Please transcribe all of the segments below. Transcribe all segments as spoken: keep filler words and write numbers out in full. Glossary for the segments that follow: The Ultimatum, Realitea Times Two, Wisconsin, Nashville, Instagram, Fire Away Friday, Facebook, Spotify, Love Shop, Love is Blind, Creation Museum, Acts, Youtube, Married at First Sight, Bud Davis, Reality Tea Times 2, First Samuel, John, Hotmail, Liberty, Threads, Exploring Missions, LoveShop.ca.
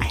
I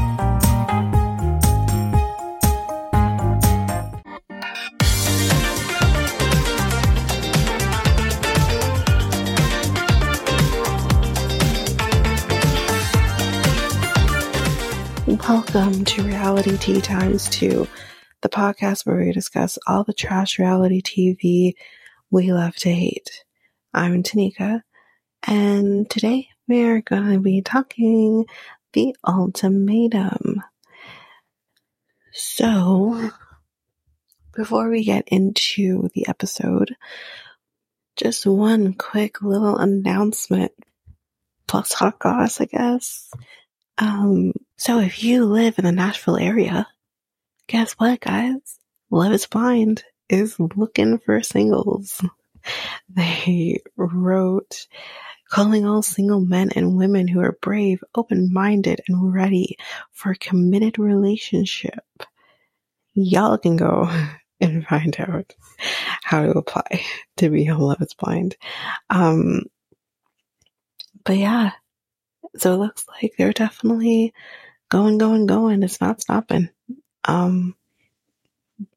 Welcome to Reality Tea Times two, the podcast where we discuss all the trash reality T V we love to hate. I'm Tanika, and today we are going to be talking The Ultimatum. So, before we get into the episode, just one quick little announcement, plus hot goss, I guess. Um, so if you live in the Nashville area, guess what, guys? Love is Blind is looking for singles. They wrote, calling all single men and women who are brave, open-minded, and ready for a committed relationship. Y'all can go and find out how to apply to be on Love is Blind. Um, but yeah. So it looks like they're definitely going, going, going. It's not stopping. Um,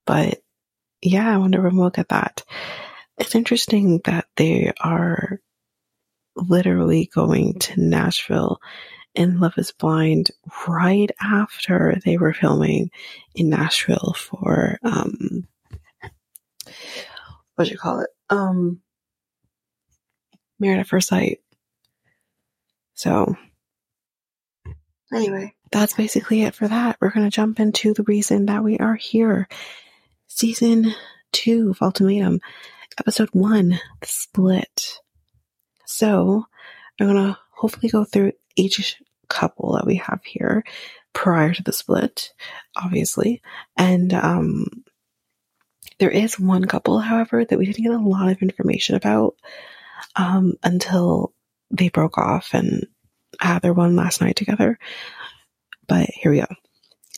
but yeah, I wonder when we'll get that. It's interesting that they are literally going to Nashville in Love is Blind right after they were filming in Nashville for, um, what do you call it? Um, Married at First Sight. So anyway, that's basically it for that. We're going to jump into the reason that we are here. Season two of Ultimatum, episode one, The Split. So I'm going to hopefully go through each couple that we have here prior to the split, obviously. And, um, there is one couple, however, that we didn't get a lot of information about, um, until they broke off and had their one last night together. But here we go.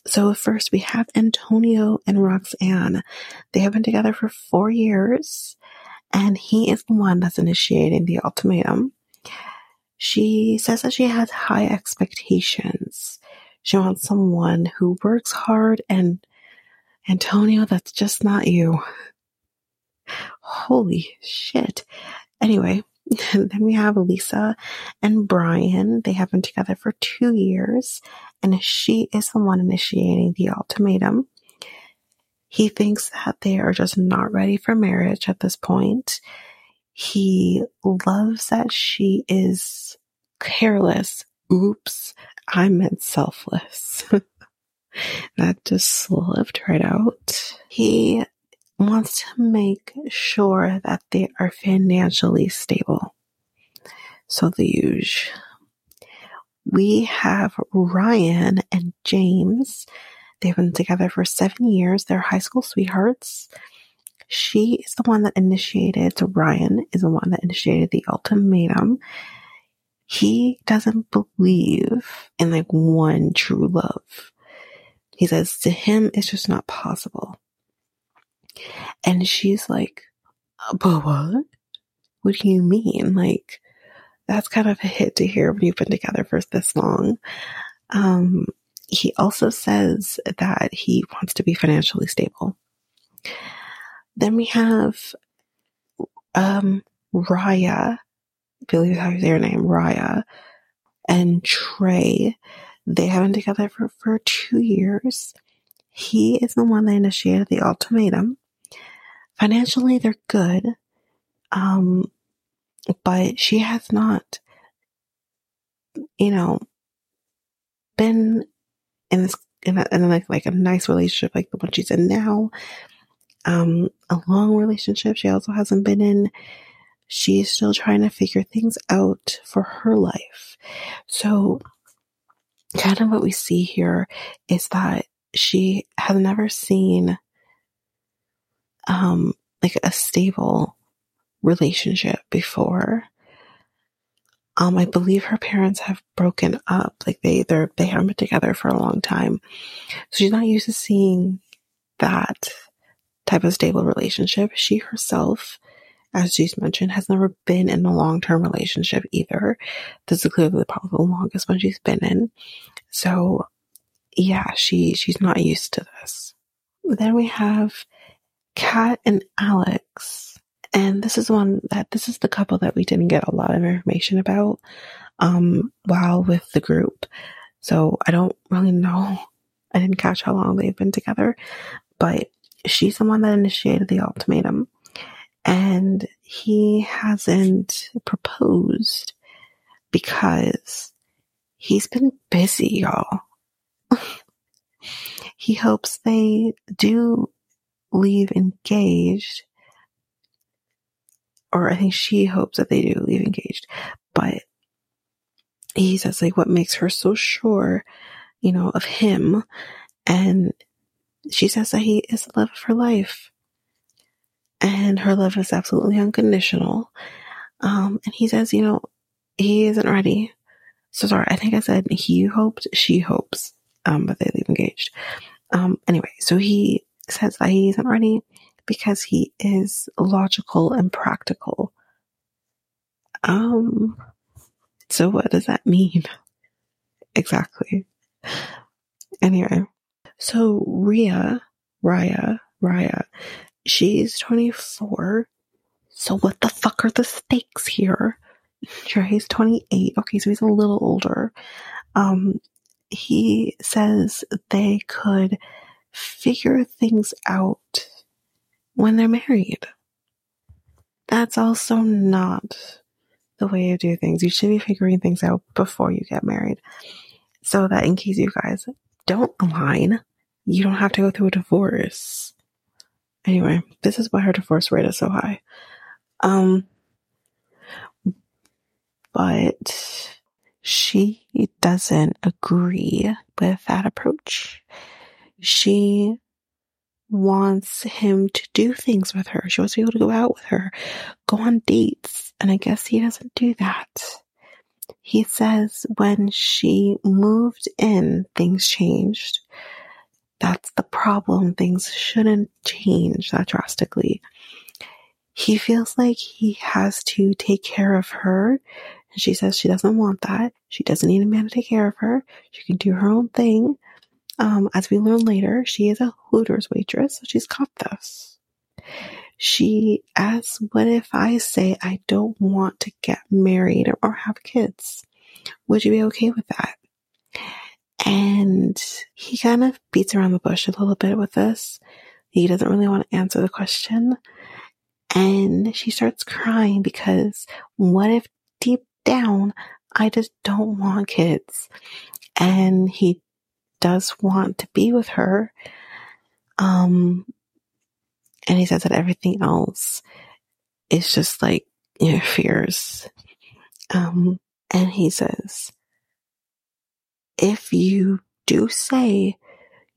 So first we have Antonio and Roxanne. They have been together for four years and he is the one that's initiating the ultimatum. She says that she has high expectations. She wants someone who works hard, and Antonio, that's just not you. Holy shit. Anyway. And then we have Lisa and Brian. They have been together for two years, and she is the one initiating the ultimatum. He thinks that they are just not ready for marriage at this point. He loves that she is careless. Oops, I meant selfless. That just slipped right out. He wants to make sure that they are financially stable. So the huge. We have Ryan and James. They've been together for seven years. They're high school sweethearts. She is the one that initiated, so Ryan is the one that initiated the ultimatum. He doesn't believe in like one true love. He says to him, it's just not possible. And she's like, but what? What do you mean? Like, that's kind of a hit to hear when you've been together for this long. Um, he also says that he wants to be financially stable. Then we have um, Raya, I believe that's their name, Raya, and Trey. They have been together for, for two years. He is the one that initiated the ultimatum. Financially, they're good, um, but she has not, you know, been in this in, a, in a, like like a nice relationship like the one she's in now. Um, a long relationship she also hasn't been in. She is still trying to figure things out for her life. So, kind of what we see here is that she has never seen um, like a stable relationship before. Um, I believe her parents have broken up. Like they, they're, they haven't been together for a long time. So she's not used to seeing that type of stable relationship. She herself, as she's mentioned, has never been in a long-term relationship either. This is clearly probably the longest one she's been in. So yeah, she, she's not used to this. Then we have Kat and Alex. And this is one that, this is the couple that we didn't get a lot of information about, um, while with the group. So I don't really know. I didn't catch how long they've been together, but she's the one that initiated the ultimatum, and he hasn't proposed because he's been busy, y'all. He hopes they do leave engaged, or I think she hopes that they do leave engaged, but he says, like, what makes her so sure, you know, of him? And she says that he is the love of her life, and her love is absolutely unconditional. Um, and he says, you know, he isn't ready. So sorry, I think I said he hoped, she hopes, um, but they leave engaged. Um, anyway, so he says that he isn't ready because he is logical and practical. Um, so what does that mean? Exactly. Anyway. So Rhea, Raya, Raya, she's twenty-four. So what the fuck are the stakes here? Sure, he's twenty-eight. Okay, so he's a little older. Um, he says they could figure things out when they're married. That's also not the way to do things. You should be figuring things out before you get married, so that in case you guys don't align, you don't have to go through a divorce. Anyway, this is why her divorce rate is so high. Um, but she doesn't agree with that approach. She wants him to do things with her. She wants to be able to go out with her, go on dates, and I guess he doesn't do that. He says when she moved in, things changed. That's the problem. Things shouldn't change that drastically. He feels like he has to take care of her, and she says she doesn't want that. She doesn't need a man to take care of her. She can do her own thing. Um, as we learn later, she is a Hooters waitress, so she's got this. She asks, what if I say I don't want to get married or have kids? Would you be okay with that? And he kind of beats around the bush a little bit with this. He doesn't really want to answer the question. And she starts crying because what if deep down, I just don't want kids? And he does want to be with her. Um... And he says that everything else is just like, you know, fears. Um, and he says, if you do say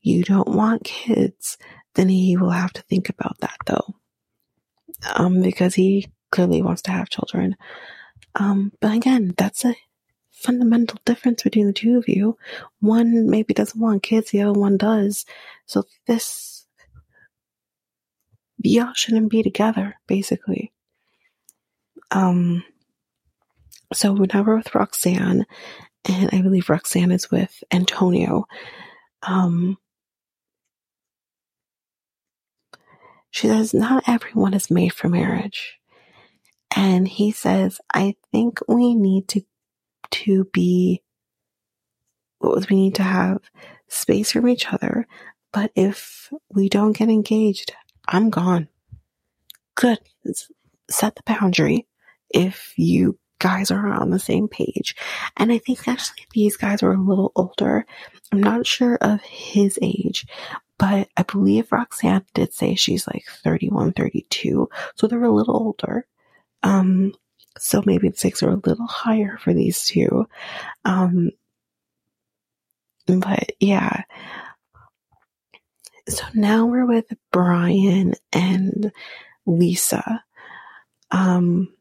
you don't want kids, then he will have to think about that though. Um, because he clearly wants to have children. Um, but again, that's a fundamental difference between the two of you. One maybe doesn't want kids, the other one does. So this, y'all shouldn't be together, basically. Um, So now we're with Roxanne, and I believe Roxanne is with Antonio. Um, she says, not everyone is made for marriage. And he says, I think we need to to be, we need to have space from each other. But if we don't get engaged, I'm gone. Good. Set the boundary if you guys are on the same page. And I think actually these guys were a little older. I'm not sure of his age, but I believe Roxanne did say she's like thirty-one, thirty-two. So they're a little older. Um, so maybe the stakes are a little higher for these two. Um, but yeah. So now we're with Brian and Lisa. Um,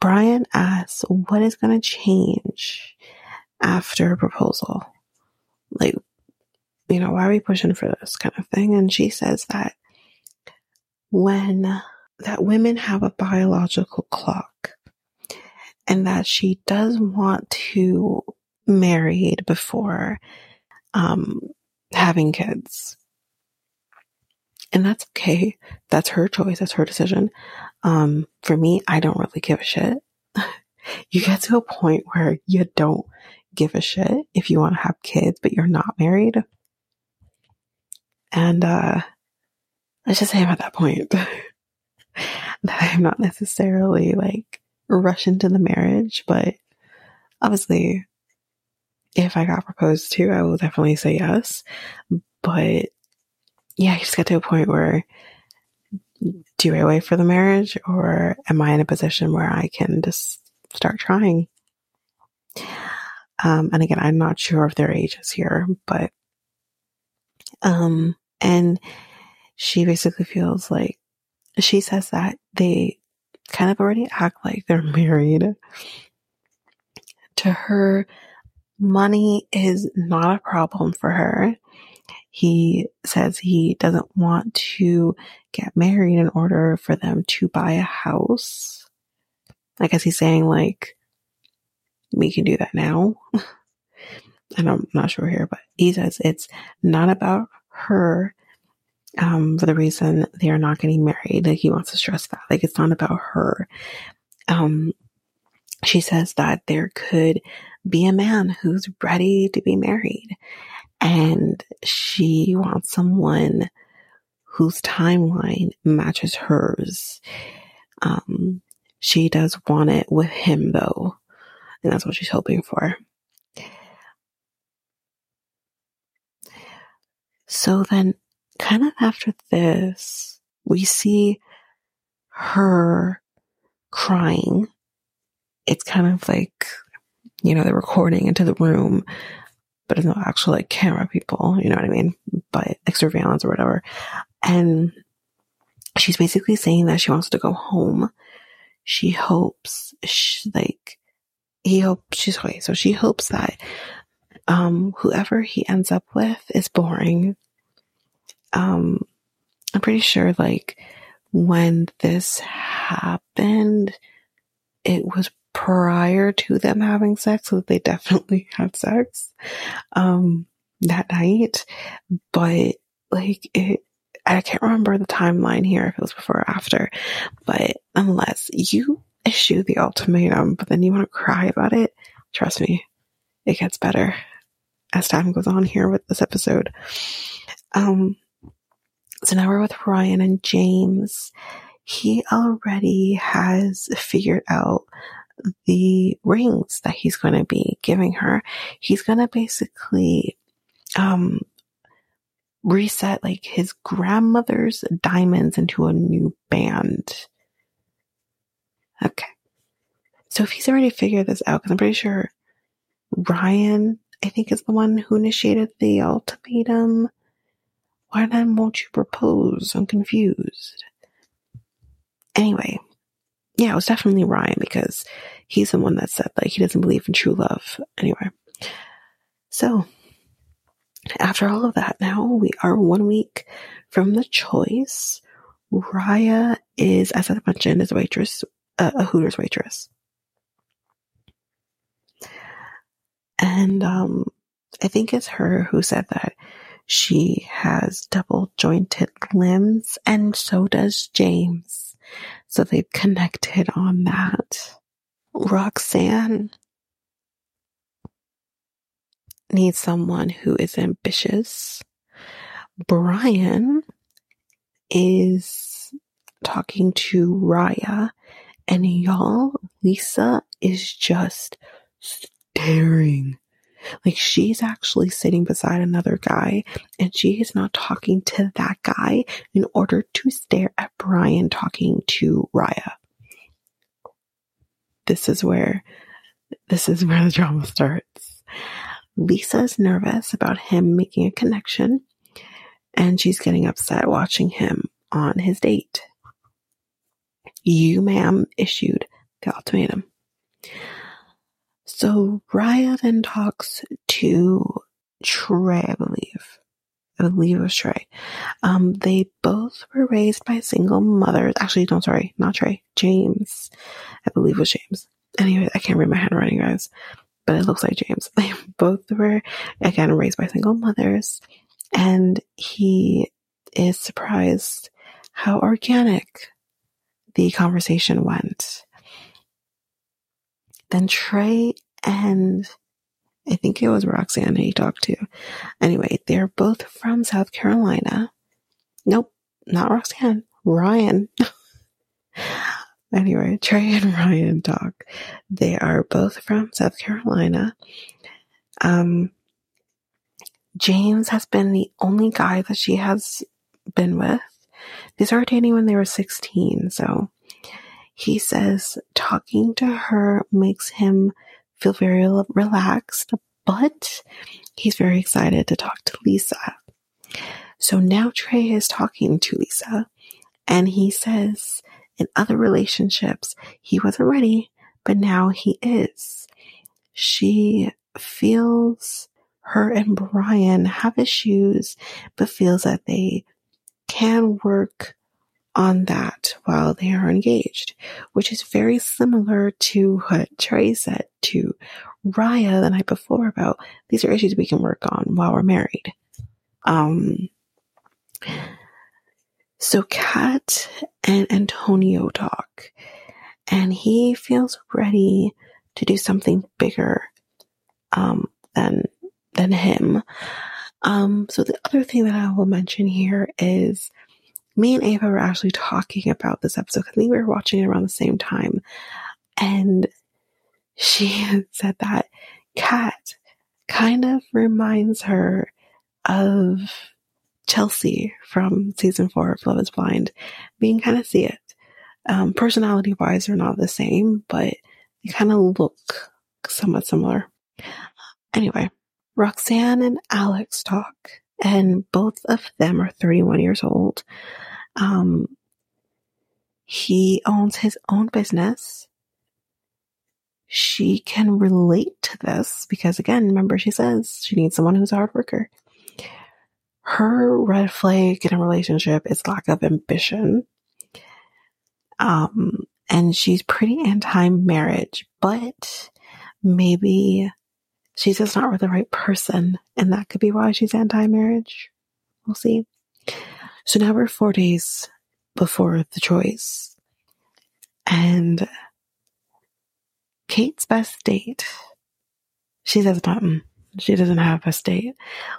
Brian asks, what is going to change after a proposal? Like, you know, why are we pushing for this kind of thing? And she says that when that women have a biological clock, and that she does want to marry before um, having kids. And that's okay. That's her choice. That's her decision. Um, for me, I don't really give a shit. You get to a point where you don't give a shit if you want to have kids, but you're not married. And uh, let's just say I'm at that point that I'm not necessarily like rushing into the marriage, but obviously if I got proposed to, I will definitely say yes. But yeah, I just got to a point where, do I wait for the marriage, or am I in a position where I can just start trying? Um, and again, I'm not sure of their ages here, but, um, and she basically feels like, she says that they kind of already act like they're married. To her, money is not a problem for her. He says he doesn't want to get married in order for them to buy a house. I guess he's saying, like, we can do that now. And I'm not sure here, but he says it's not about her um, for the reason they are not getting married. Like, he wants to stress that. Like, it's not about her. Um, she says that there could be a man who's ready to be married. And she wants someone whose timeline matches hers. Um, she does want it with him, though. And that's what she's hoping for. So then, kind of after this, we see her crying. It's kind of like, you know, they're recording into the room, but it's not actually like camera people, you know what I mean? But like surveillance or whatever. And she's basically saying that she wants to go home. She hopes, she, like, he hopes, she's away. So she hopes that um, whoever he ends up with is boring. Um, I'm pretty sure, like, when this happened, it was prior to them having sex, so that they definitely had sex um, that night. But like, it, I can't remember the timeline here, if it was before or after. But unless you issue the ultimatum, but then you want to cry about it, trust me, it gets better as time goes on here with this episode. Um, so now we're with Ryan and James. He already has figured out the rings that he's going to be giving her. He's going to basically um, reset like his grandmother's diamonds into a new band. Okay. So if he's already figured this out, because I'm pretty sure Ryan, I think, is the one who initiated the ultimatum. Why then won't you propose? I'm confused. Anyway. Yeah, it was definitely Ryan, because he's the one that said, like, he doesn't believe in true love. Anyway, so after all of that, now we are one week from the choice. Raya is, as I mentioned, is a waitress, uh, a Hooters waitress. And um, I think it's her who said that she has double jointed limbs, and so does James. So they've connected on that. Roxanne needs someone who is ambitious. Brian is talking to Raya, and y'all, Lisa is just staring. Like, she's actually sitting beside another guy, and she is not talking to that guy in order to stare at Brian talking to Raya. This is where, this is where the drama starts. Lisa is nervous about him making a connection, and she's getting upset watching him on his date. You, ma'am, issued the ultimatum. So Raya then talks to Trey, I believe. I believe it was Trey. Um, they both were raised by single mothers. Actually, no, sorry, not Trey. James. I believe it was James. Anyway, I can't read my handwriting, guys. But it looks like James. They both were, again, raised by single mothers. And he is surprised how organic the conversation went. Then Trey and I think it was Roxanne he talked to. Anyway, they're both from South Carolina. Nope, not Roxanne. Ryan. Anyway, Trey and Ryan talk. They are both from South Carolina. Um, James has been the only guy that she has been with. They started dating when they were sixteen, so... He says talking to her makes him feel very relaxed, but he's very excited to talk to Lisa. So now Trey is talking to Lisa, and he says in other relationships, he wasn't ready, but now he is. She feels her and Brian have issues, but feels that they can work on that while they are engaged, which is very similar to what Trey said to Raya the night before about these are issues we can work on while we're married. Um, so Kat and Antonio talk, and he feels ready to do something bigger um, than than him. Um, so the other thing that I will mention here is me and Ava were actually talking about this episode. I think we were watching it around the same time. And she said that Kat kind of reminds her of Chelsea from season four of Love is Blind. We can kind of see it. Um, personality-wise, they're not the same, but they kind of look somewhat similar. Anyway, Roxanne and Alex talk. And both of them are thirty-one years old. Um, he owns his own business. She can relate to this because, again, remember she says she needs someone who's a hard worker. Her red flag in a relationship is lack of ambition. Um, and she's pretty anti-marriage, but maybe... she's just not with the right person, and that could be why she's anti-marriage. We'll see. So now we're four days before the choice. And Kate's best date, she says nothing. She doesn't have a best date.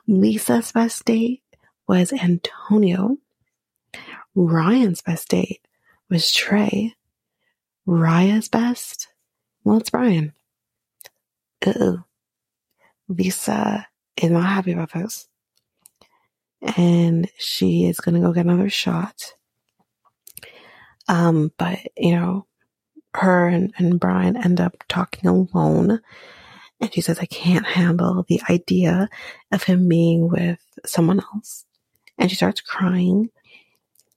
Lisa's best date was Antonio. Ryan's best date was Trey. Raya's best? Well, it's Brian. Uh-oh. Lisa is not happy about this, and she is going to go get another shot. Um, but, you know, her and, and Brian end up talking alone, and she says, I can't handle the idea of him being with someone else. And she starts crying.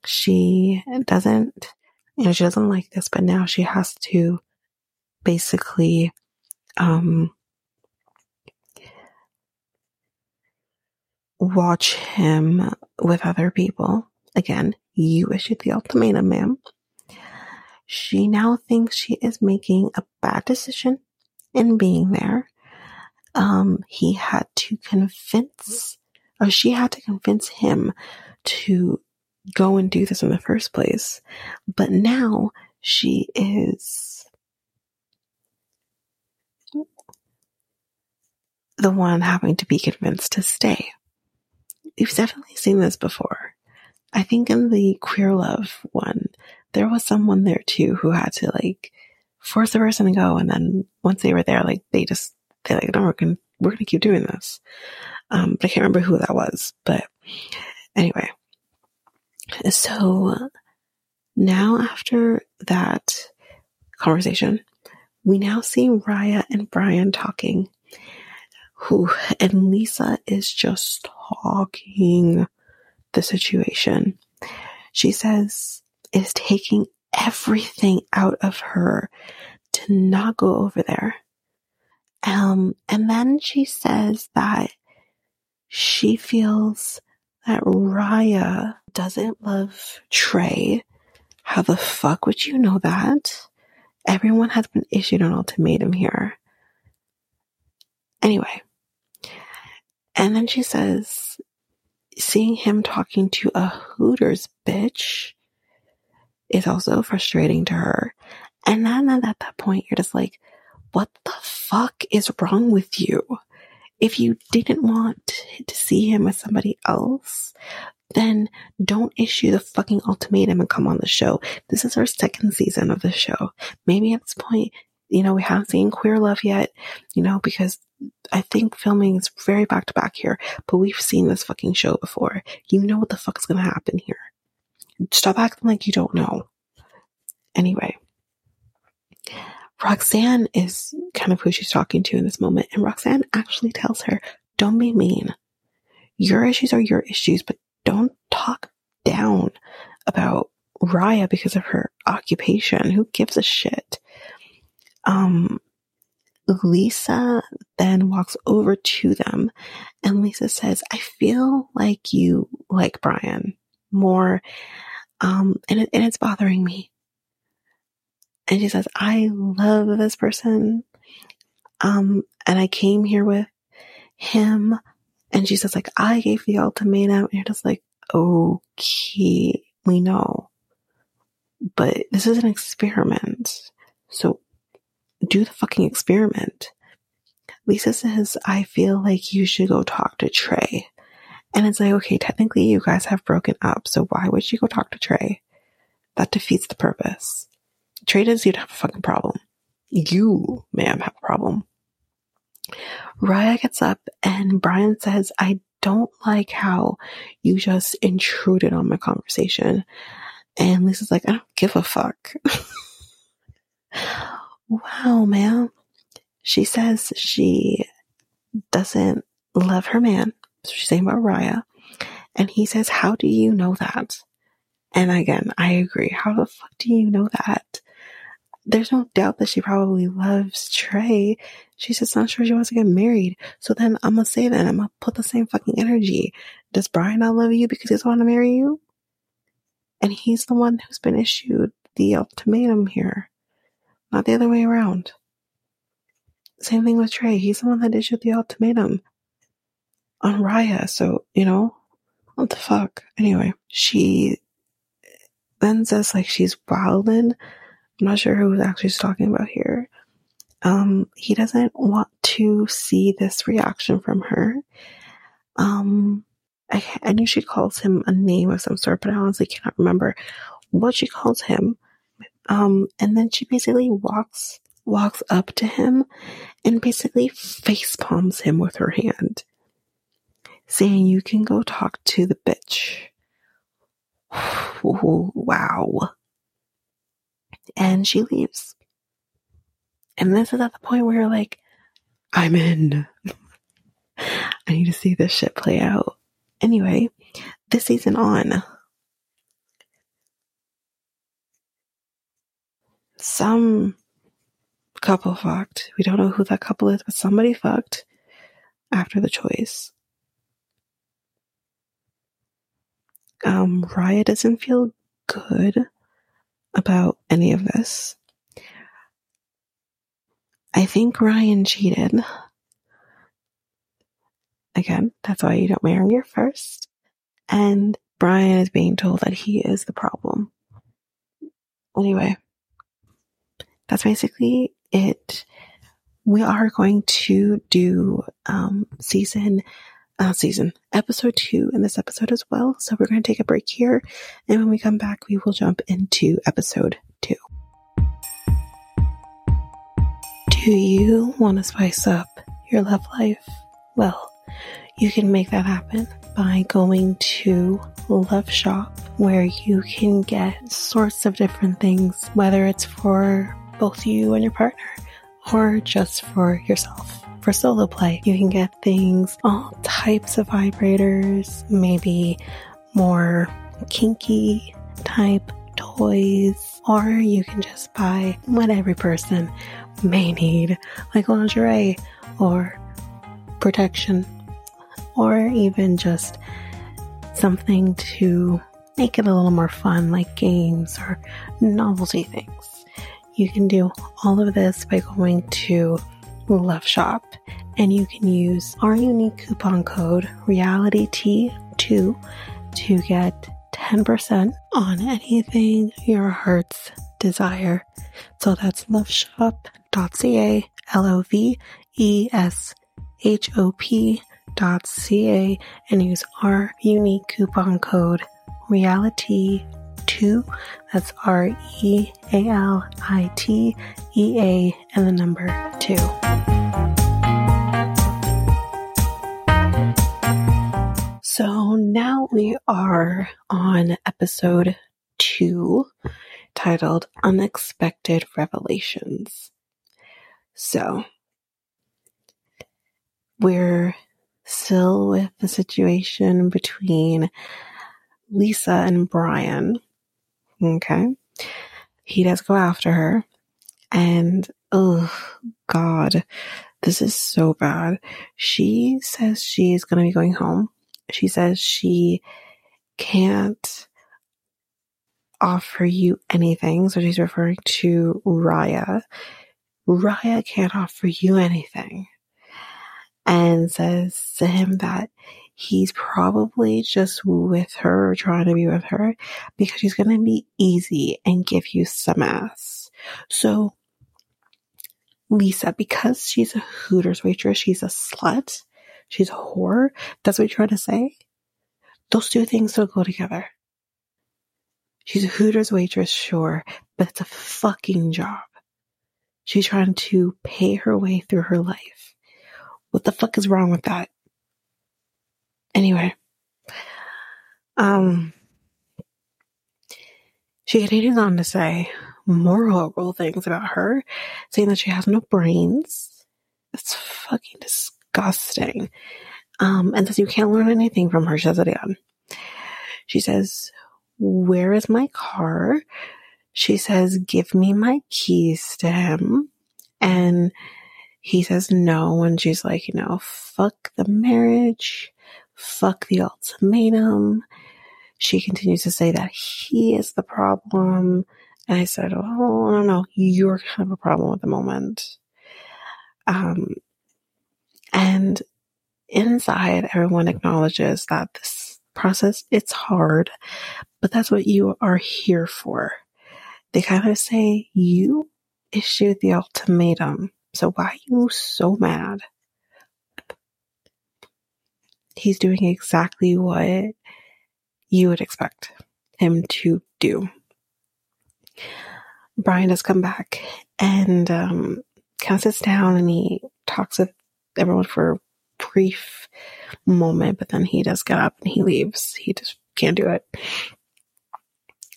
She doesn't, you know, she doesn't like this, but now she has to basically, um, watch him with other people. Again, you issued the ultimatum, ma'am. She now thinks she is making a bad decision in being there. um, he had to convince, or she had to convince him to go and do this in the first place. But now she is the one having to be convinced to stay. We've definitely seen this before. I think in the queer love one, there was someone there too who had to like force the person to go. And then once they were there, like they just, they're like, no, we're going we're going to keep doing this. Um, but I can't remember who that was. But anyway, so now after that conversation, we now see Raya and Brian talking. Who and Lisa is just talking the situation. She says it is taking everything out of her to not go over there. Um, and then she says that she feels that Raya doesn't love Trey. How the fuck would you know that? Everyone has been issued an ultimatum here. Anyway. And then she says, seeing him talking to a Hooters bitch is also frustrating to her. And then at that point, you're just like, what the fuck is wrong with you? If you didn't want to see him with somebody else, then don't issue the fucking ultimatum and come on the show. This is our second season of the show. Maybe at this point, you know, we haven't seen queer love yet, you know, because I think filming is very back to back here, but we've seen this fucking show before. You know what the fuck is going to happen here. Stop acting like you don't know. Anyway, Roxanne is kind of who she's talking to in this moment. And Roxanne actually tells her, don't be mean. Your issues are your issues, but don't talk down about Raya because of her occupation. Who gives a shit? Um, Lisa then walks over to them and Lisa says, I feel like you like Brian more. Um, and, it, and it's bothering me. And she says, I love this person. Um, and I came here with him. And she says, like, I gave the ultimatum. And you're just like, okay, we know, but this is an experiment. So do the fucking experiment. Lisa says, I feel like you should go talk to Trey. And it's like, okay, technically you guys have broken up. So why would you go talk to Trey? That defeats the purpose. Trey does, you'd have a fucking problem. You, ma'am, have a problem. Raya gets up and Brian says, I don't like how you just intruded on my conversation. And Lisa's like, I don't give a fuck. Wow, ma'am. She says she doesn't love her man. So she's saying about Raya. And he says, how do you know that? And again, I agree. How the fuck do you know that? There's no doubt that she probably loves Trey. She's just not sure she wants to get married. So then I'm going to say that. I'm going to put the same fucking energy. Does Brian not love you because he doesn't want to marry you? And he's the one who's been issued the ultimatum here. Not the other way around. Same thing with Trey. He's the one that issued the ultimatum on Raya. So, you know, what the fuck? Anyway, she then says, like, she's wildin'. I'm not sure who actually she's talking about here. Um, he doesn't want to see this reaction from her. Um, I, I knew she calls him a name of some sort, but I honestly cannot remember what she calls him. Um, and then she basically walks, walks up to him and basically face palms him with her hand, saying, you can go talk to the bitch. Wow. And she leaves. And this is at the point where you're like, I'm in. I need to see this shit play out. Anyway, this season on, some couple fucked. We don't know who that couple is, but somebody fucked after the choice. Um, Raya doesn't feel good about any of this. I think Ryan cheated. Again, that's why you don't marry your first. And Brian is being told that he is the problem. Anyway, that's basically it. We are going to do um, season, uh, season, episode two in this episode as well. So we're going to take a break here. And when we come back, we will jump into episode two. Do you want to spice up your love life? Well, you can make that happen by going to Love Shop, where you can get sorts of different things, whether it's for both you and your partner or just for yourself. For solo play, you can get things, all types of vibrators, maybe more kinky type toys, or you can just buy what every person may need, like lingerie or protection, or even just something to make it a little more fun, like games or novelty things. You can do all of this by going to Love Shop, and you can use our unique coupon code Reality Tea two to get ten percent on anything your heart's desire. So that's Love Shop dot C A, L O V E S H O P dot C A, and use our unique coupon code Reality two, that's R E A L I T E A and the number two. So now we are on episode two, titled Unexpected Revelations. So we're still with the situation between Lisa and Brian. Okay. He does go after her. And, oh, God, this is so bad. She says she's going to be going home. She says she can't offer you anything. So she's referring to Raya. Raya can't offer you anything. And says to him that he's probably just with her or trying to be with her because she's going to be easy and give you some ass. So Lisa, because she's a Hooters waitress, she's a slut, she's a whore, that's what you're trying to say? Those two things don't go together. She's a Hooters waitress, sure, but it's a fucking job. She's trying to pay her way through her life. What the fuck is wrong with that? Anyway. Um, she continues on to say more horrible things about her, saying that she has no brains. It's fucking disgusting. Um, and says you can't learn anything from her. She says it again. She says, where is my car? She says, give me my keys to him. And he says no, and she's like, you know, fuck the marriage, fuck the ultimatum. She continues to say that he is the problem. And I said, oh, no, no, you're kind of a problem at the moment. Um, and inside, everyone acknowledges that this process, it's hard, but that's what you are here for. They kind of say, you issued the ultimatum. So why are you so mad? He's doing exactly what you would expect him to do. Brian does come back and um, kind of sits down and he talks with everyone for a brief moment, but then he does get up and he leaves. He just can't do it.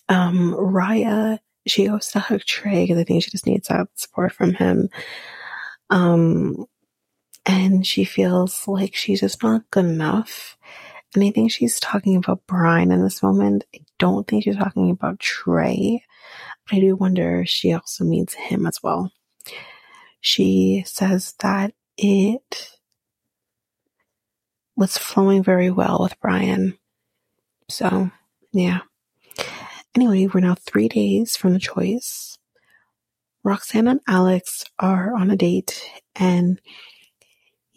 Um, Raya, she goes to hug Trey because I think she just needs that support from him. Um, and she feels like she's just not good enough. And I think she's talking about Brian in this moment. I don't think she's talking about Trey. But I do wonder if she also needs him as well. She says that it was flowing very well with Brian. So, yeah. Anyway, we're now three days from the choice. Roxanne and Alex are on a date, and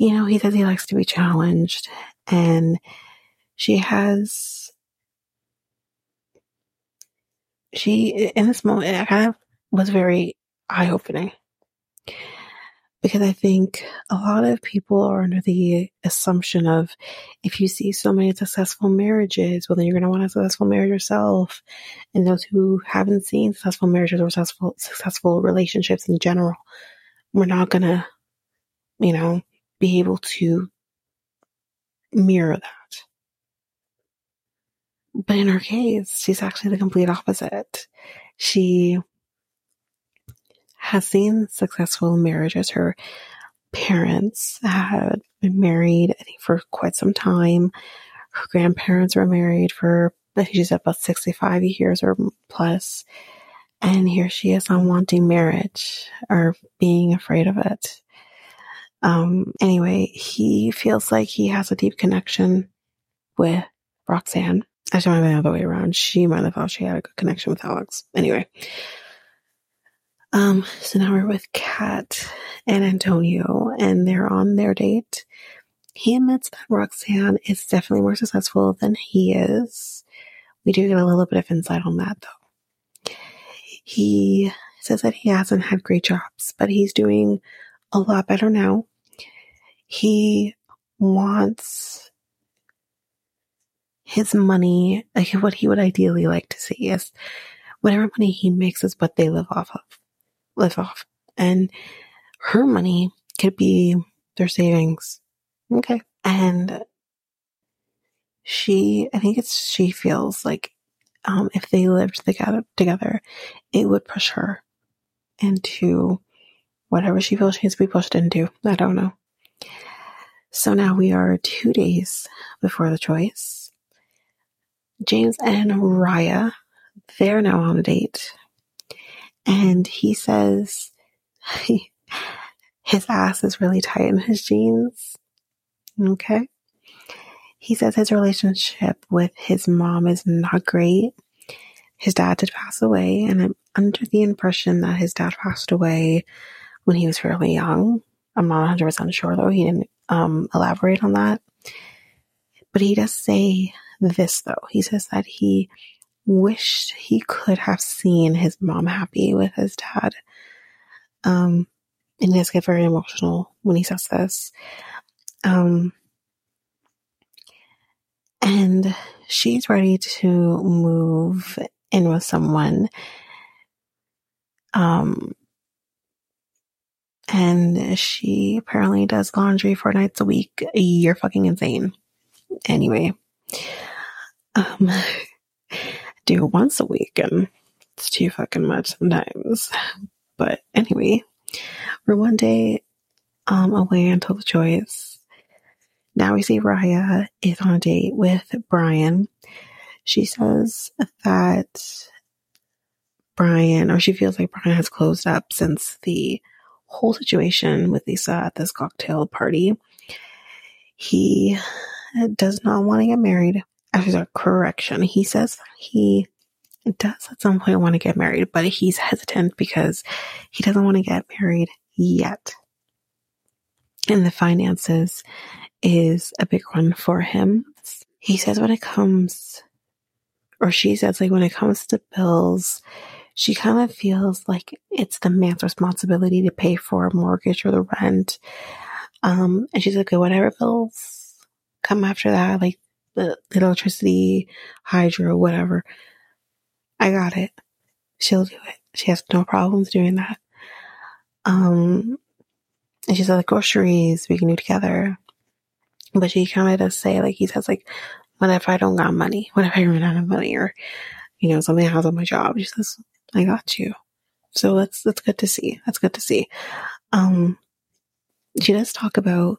you know, he says he likes to be challenged, and she has, she, in this moment, I kind of was very eye-opening, because I think a lot of people are under the assumption of, if you see so many successful marriages, well, then you're going to want a successful marriage yourself. And those who haven't seen successful marriages or successful, successful relationships in general, we're not going to, you know, be able to mirror that. But in her case, she's actually the complete opposite. She has seen successful marriages. Her parents had been married, I think, for quite some time. Her grandparents were married for, I think she said, about sixty-five years or plus. And here she is on wanting marriage or being afraid of it. Um, anyway, he feels like he has a deep connection with Roxanne. Actually, it might have been the other way around. She might have thought she had a good connection with Alex. Anyway. Um, so now we're with Kat and Antonio, and they're on their date. He admits that Roxanne is definitely more successful than he is. We do get a little bit of insight on that, though. He says that he hasn't had great jobs, but he's doing a lot better now. He wants his money, like what he would ideally like to see is whatever money he makes is what they live off of. live off. And her money could be their savings. Okay. And she, I think it's, she feels like um, if they lived together, together, it would push her into whatever she feels she needs to be pushed into. I don't know. So now we are two days before the choice. James and Raya, they're now on a date. And he says he, his ass is really tight in his jeans. Okay. He says his relationship with his mom is not great. His dad did pass away, and I'm under the impression that his dad passed away when he was fairly young. I'm not one hundred percent sure, though. He didn't um, elaborate on that. But he does say this, though. He says that he wished he could have seen his mom happy with his dad. Um, and he does get very emotional when he says this. Um, and she's ready to move in with someone. Um, and she apparently does laundry four nights a week. You're fucking insane. Anyway. Um... do once a week, and it's too fucking much sometimes. But anyway, we're one day um, away until the choice. Now we see Raya is on a date with Brian. She says that Brian, or she feels like Brian has closed up since the whole situation with Lisa at this cocktail party. He does not want to get married. Actually, correction. He says he does at some point want to get married, but he's hesitant because he doesn't want to get married yet. And the finances is a big one for him. He says when it comes, or she says, like, when it comes to bills, she kind of feels like it's the man's responsibility to pay for a mortgage or the rent. Um, and she's like, okay, whatever bills come after that, like, the electricity, hydro, whatever. I got it. She'll do it. She has no problems doing that. Um, and she said, like, groceries we can do together. But she kind of does say, like, he says, like, what if I don't got money? What if I run out of money? Or, you know, something happens on my job? She says, I got you. So that's, that's good to see. That's good to see. Um, she does talk about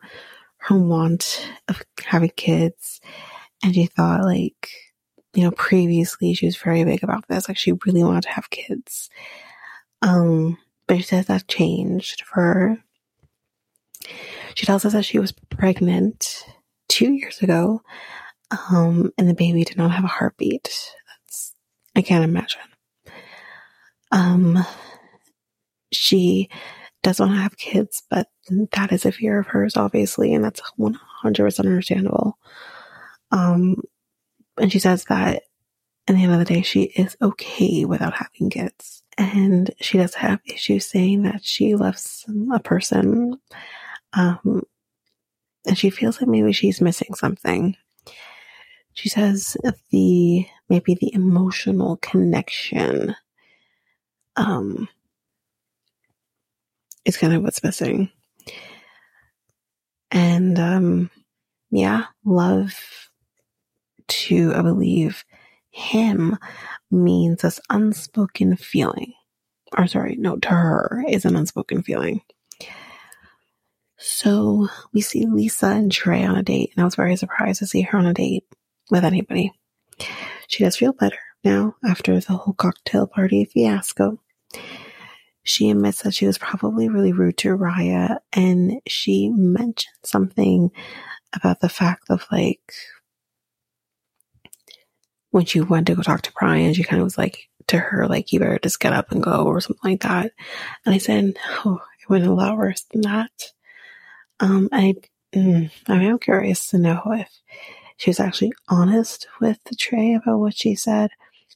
her want of having kids. And she thought, like, you know, previously she was very big about this. Like, she really wanted to have kids. Um, but she says that changed for her. She tells us that she was pregnant two years ago. Um, and the baby did not have a heartbeat. That's, I can't imagine. Um, she doesn't have kids, but that is a fear of hers, obviously, and that's one hundred percent understandable. Um, and she says that at the end of the day, she is okay without having kids. And she does have issues saying that she loves a person, um, and she feels like maybe she's missing something. She says the maybe the emotional connection um, is kind of what's missing. And um, yeah, love to, I believe, him means this unspoken feeling. Or sorry, no, to her is an unspoken feeling. So we see Lisa and Trey on a date, and I was very surprised to see her on a date with anybody. She does feel better now after the whole cocktail party fiasco. She admits that she was probably really rude to Raya, and she mentioned something about the fact of, like, when she went to go talk to Brian, she kind of was like to her, like, you better just get up and go or something like that. And I said, no, it went a lot worse than that. Um, I, mm, I mean, I'm curious to know if she was actually honest with Trey about what she said,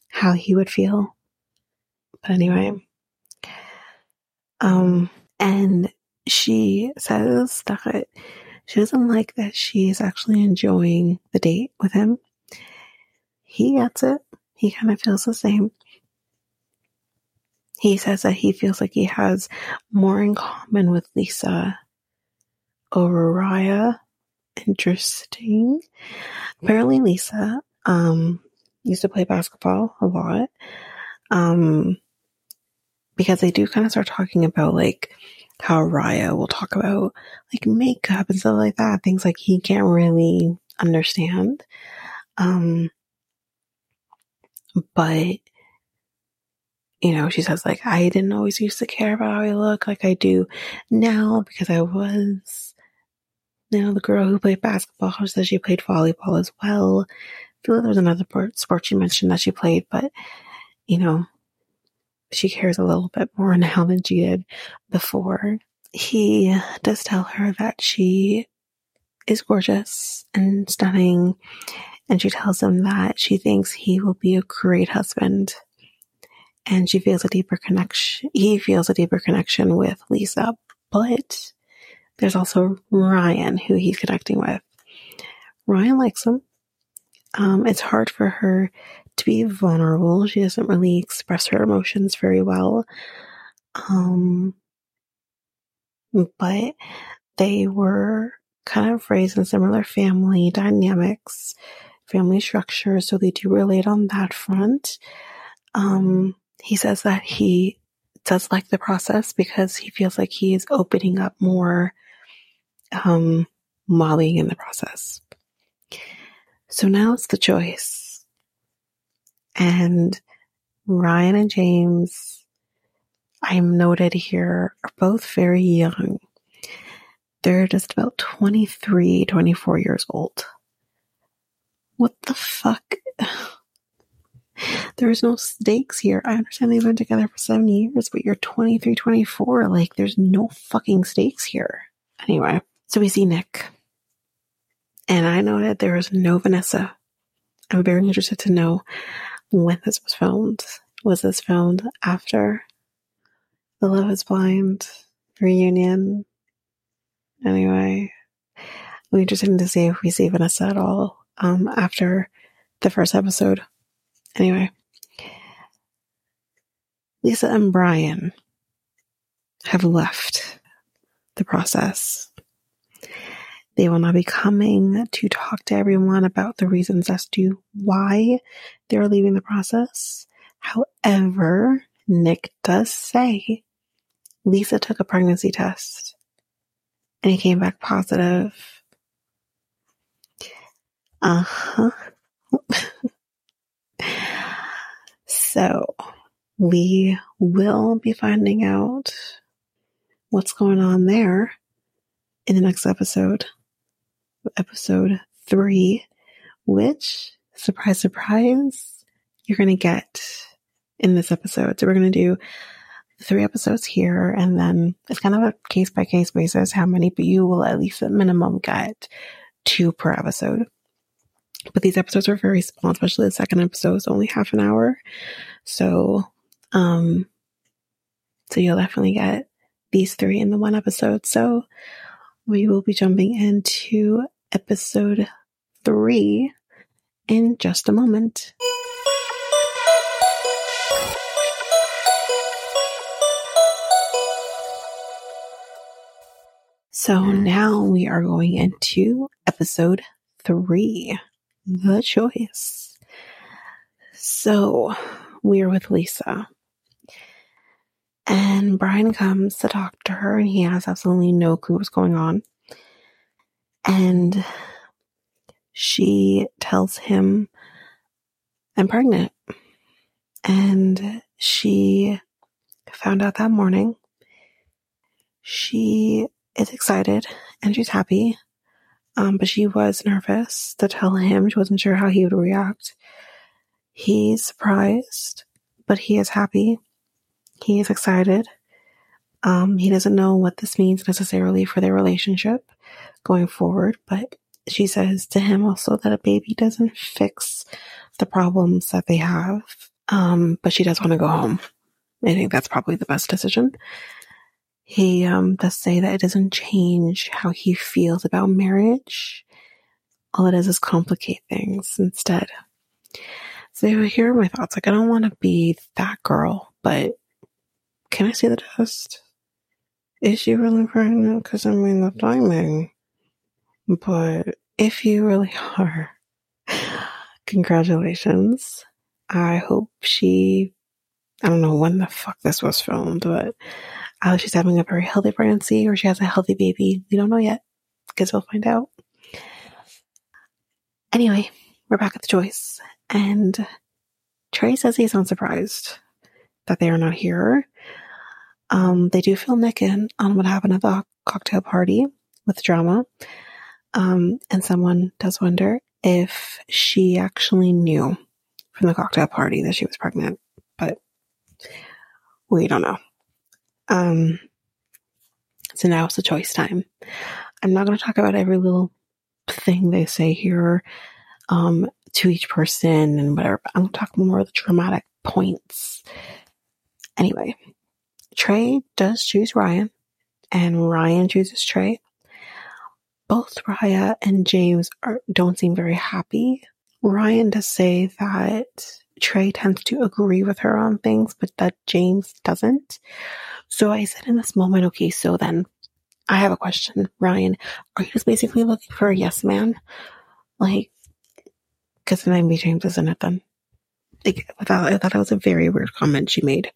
how he would feel. But anyway, um, and she says that she doesn't like that she is actually enjoying the date with him. He gets it. He kind of feels the same. He says that he feels like he has more in common with Lisa over Raya. Interesting. Apparently Lisa um, used to play basketball a lot. Um, because they do kind of start talking about, like, how Raya will talk about, like, makeup and stuff like that. Things like he can't really understand. Um... But, you know, she says, like, I didn't always used to care about how I look like I do now because I was, you know, the girl who played basketball. She says she played volleyball as well. I feel like there was another sport she mentioned that she played, but, you know, she cares a little bit more now than she did before. He does tell her that she is gorgeous and stunning. And she tells him that she thinks he will be a great husband. And she feels a deeper connection. He feels a deeper connection with Lisa. But there's also Ryan, who he's connecting with. Ryan likes him. Um, it's hard for her to be vulnerable. She doesn't really express her emotions very well. Um, but they were kind of raised in similar family dynamics. Family structure, so they do relate on that front. Um, he says that he does like the process because he feels like he is opening up more um, while being in the process. So now it's the choice. And Ryan and James, I'm noted here, are both very young. They're just about twenty-three, twenty-four years old. What the fuck? There's no stakes here. I understand they've been together for seven years, but you're twenty-three, twenty-four. Like, there's no fucking stakes here. Anyway, so we see Nick. And I know that there is no Vanessa. I'm very interested to know when this was filmed. Was this filmed after the Love is Blind reunion? Anyway, I'm interested to see if we see Vanessa at all. Um, after the first episode. Anyway, Lisa and Brian have left the process. They will not be coming to talk to everyone about the reasons as to why they're leaving the process. However, Nick does say Lisa took a pregnancy test and he came back positive. Uh-huh. So, we will be finding out what's going on there in the next episode, episode three, which, surprise, surprise, you're going to get in this episode. So, we're going to do three episodes here, and then it's kind of a case by case basis how many, but you will at least at minimum get two per episode. But these episodes are very small, especially the second episode is only half an hour. So, um, so you'll definitely get these three in the one episode. So we will be jumping into episode three in just a moment. So now we are going into episode three, The Choice. So we're with Lisa, and Brian comes to talk to her, and he has absolutely no clue what's going on. And she tells him, I'm pregnant. And she found out that morning. She is excited and she's happy, um, but she was nervous to tell him. She wasn't sure how he would react. He's surprised, but he is happy. He is excited. Um, he doesn't know what this means necessarily for their relationship going forward, but she says to him also that a baby doesn't fix the problems that they have, um, but she does want to go home. I think that's probably the best decision. He um, does say that it doesn't change how he feels about marriage. All it does is complicate things instead. So here are my thoughts. Like, I don't want to be that girl, but can I see the test? Is she really pregnant? Because I mean, the timing. But if you really are, congratulations. I hope she... I don't know when the fuck this was filmed, but uh, she's having a very healthy pregnancy, or she has a healthy baby. We don't know yet. Guess we'll find out. Anyway, we're back at The Choice, and Trey says he's unsurprised that they are not here. Um, they do fill Nick in on what happened at the cocktail party with drama, um, and someone does wonder if she actually knew from the cocktail party that she was pregnant, but we don't know. Um, so now it's The Choice time. I'm not going to talk about every little thing they say here um, to each person and whatever, but I'm going to talk more of the dramatic points. Anyway, Trey does choose Ryan, and Ryan chooses Trey. Both Raya and James are, don't seem very happy. Ryan does say that Trey tends to agree with her on things, but that James doesn't. So I said in this moment, okay, so then I have a question. Ryan, are you just basically looking for a yes man? Like, because the name James isn't it then? Like, I thought, I thought it was a very weird comment she made.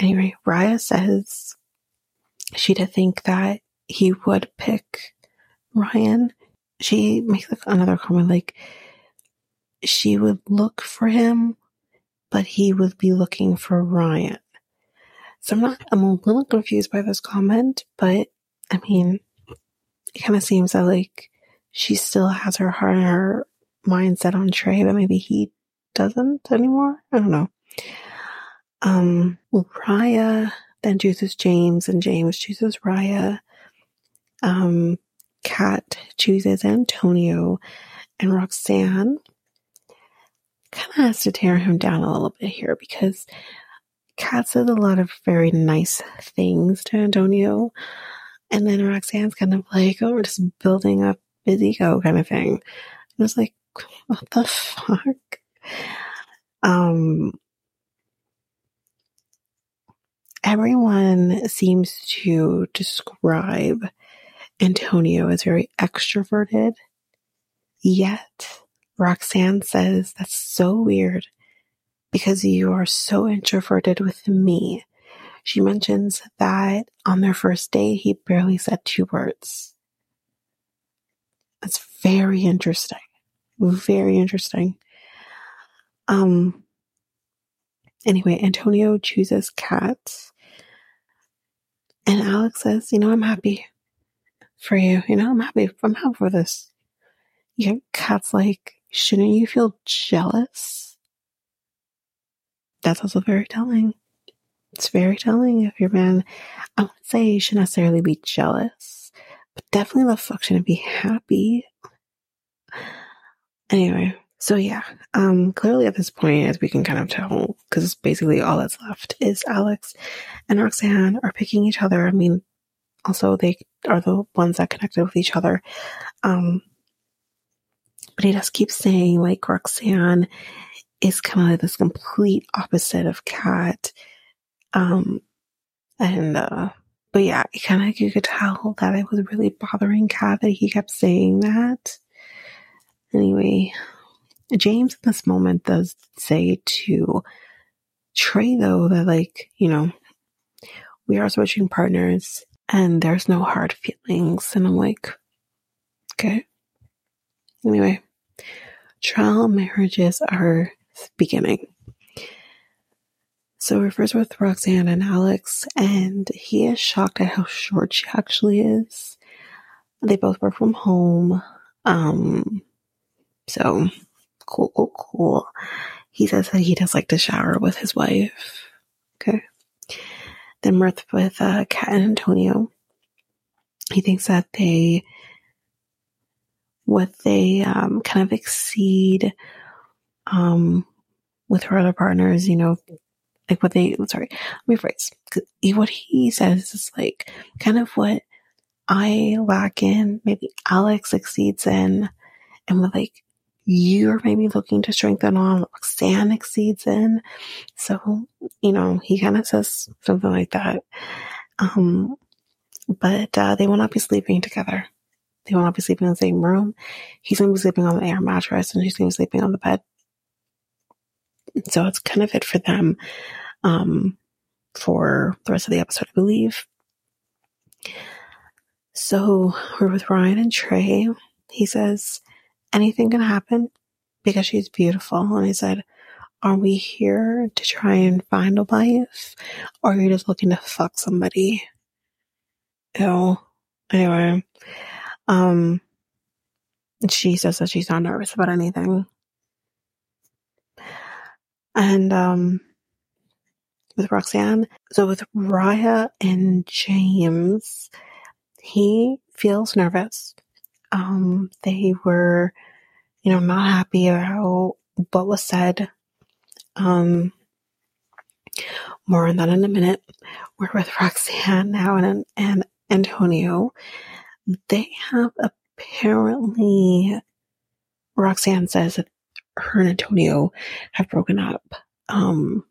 Anyway, Raya says she did think that he would pick Ryan. She makes another comment like, she would look for him, but he would be looking for Ryan. So I'm not, I'm a little confused by this comment, but I mean, it kind of seems that like she still has her heart and her mindset on Trey, but maybe he doesn't anymore. I don't know. Um, Raya then chooses James, and James chooses Raya. Um, Kat chooses Antonio, and Roxanne kind of has to tear him down a little bit here, because Kat says a lot of very nice things to Antonio, and then Roxanne's kind of like, oh, we're just building up his ego kind of thing. I was like, what the fuck? Um, everyone seems to describe Antonio as very extroverted, yet Roxanne says, that's so weird because you are so introverted with me. She mentions that on their first date, he barely said two words. That's very interesting. Very interesting. Um. Anyway, Antonio chooses Kat. And Alex says, you know, I'm happy for you. You know, I'm happy. I'm happy for this. Yeah, Kat's like, shouldn't you feel jealous? That's also very telling. It's very telling if your man, I wouldn't say you should necessarily be jealous, but definitely love function and be happy. Anyway, so yeah, um, clearly at this point, as we can kind of tell, because basically all that's left is Alex and Roxanne are picking each other. I mean, also they are the ones that connected with each other. Um, but he just keeps saying like Roxanne is kind of like this complete opposite of Kat. Um, and, uh, but yeah, kind of, you could tell that it was really bothering Kat that he kept saying that. Anyway, James in this moment does say to Trey, though, that like, you know, we are switching partners and there's no hard feelings. And I'm like, okay. Anyway, trial marriages are beginning. So we're first with Roxanne and Alex, and he is shocked at how short she actually is. They both work from home. Um, so cool, cool, cool. He says that he does like to shower with his wife. Okay. Then we're with uh, Kat and Antonio. He thinks that they, what they um, kind of exceed um, with her other partners, you know, like what they, I'm sorry, let me rephrase. What he says is like kind of what I lack in, maybe Alex exceeds in, and what like you're maybe looking to strengthen on, Roxanne exceeds in. So, you know, he kind of says something like that. Um, but uh, they will not be sleeping together. They will not be sleeping in the same room. He's going to be sleeping on the air mattress, and she's going to be sleeping on the bed. So it's kind of it for them um, for the rest of the episode, I believe. So we're with Ryan and Trey. He says, anything can happen because she's beautiful. And I said, are we here to try and find a wife, or are you just looking to fuck somebody? Ew. Anyway. Um, she says that she's not nervous about anything. And, um, with Roxanne, so with Raya and James, he feels nervous. Um, they were, you know, not happy about what was said. Um, more on that in a minute. We're with Roxanne now and, and Antonio. They have apparently, Roxanne says that her and Antonio have broken up um,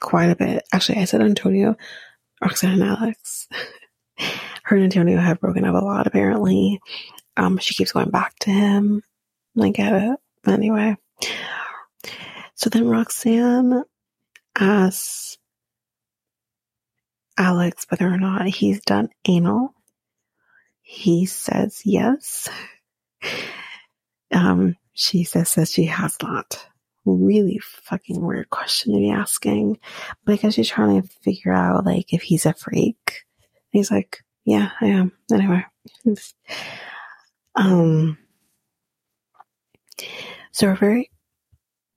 quite a bit. Actually, I said Antonio, Roxanne and Alex. Her and Antonio have broken up a lot, apparently. Um, she keeps going back to him. I get it. But anyway. So then Roxanne asks Alex whether or not he's done anal. He says yes. Um, she says that she has not. Really fucking weird question to be asking. Because she's trying to figure out, like, if he's a freak. And he's like, yeah, I am. Anyway. um, so we're very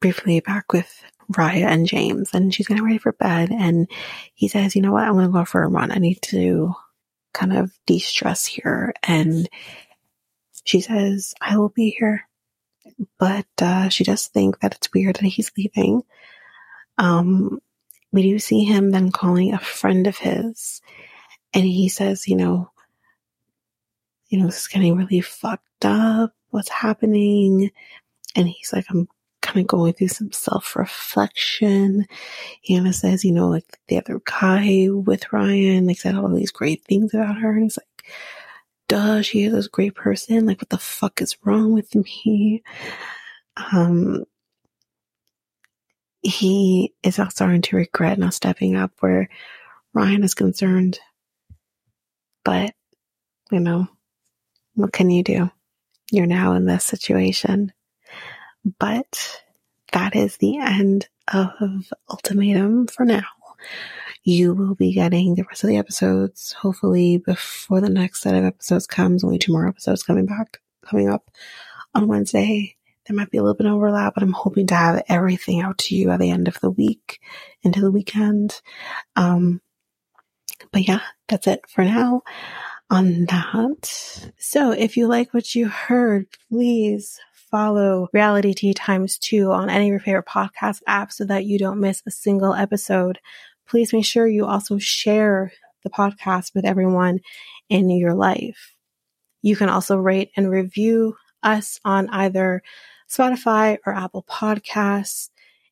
briefly back with Raya and James. And she's getting ready for bed. And he says, you know what? I'm going to go for a run. I need to kind of de-stress here. And she says, I will be here. But uh, she does think that it's weird that he's leaving. Um, we do see him then calling a friend of his. And he says, you know, you know, this is getting really fucked up. What's happening? And he's like, I'm kind of going through some self-reflection. Hannah says, you know, like the other guy with Ryan, like said all these great things about her. And he's like, duh, she is this great person. Like, what the fuck is wrong with me? Um, he is now starting to regret not stepping up where Ryan is concerned. But, you know, what can you do? You're now in this situation. But that is the end of Ultimatum for now. You will be getting the rest of the episodes, hopefully before the next set of episodes comes. Only two more episodes coming back, coming up on Wednesday. There might be a little bit of overlap, but I'm hoping to have everything out to you by the end of the week, into the weekend. Um, but yeah, that's it for now on that. So if you like what you heard, please follow Reality Tea Times two on any of your favorite podcast apps so that you don't miss a single episode. Please make sure you also share the podcast with everyone in your life. You can also rate and review us on either Spotify or Apple Podcasts.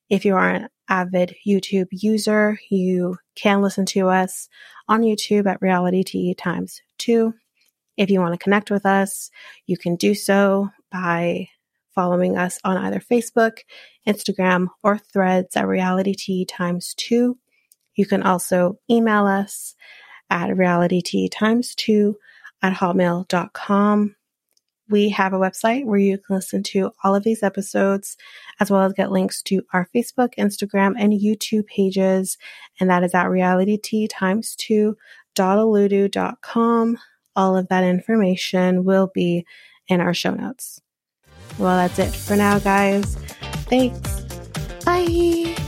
If you are an avid YouTube user, you can listen to us on YouTube at Reality Tea Times two. If you want to connect with us, you can do so by following us on either Facebook, Instagram, or Threads at Reality Tea Times two. You can also email us at realityteatimes two at hotmail dot com. We have a website where you can listen to all of these episodes, as well as get links to our Facebook, Instagram, and YouTube pages. And that is at realityteatimes two dot oludu dot com. All of that information will be in our show notes. Well, that's it for now, guys. Thanks. Bye.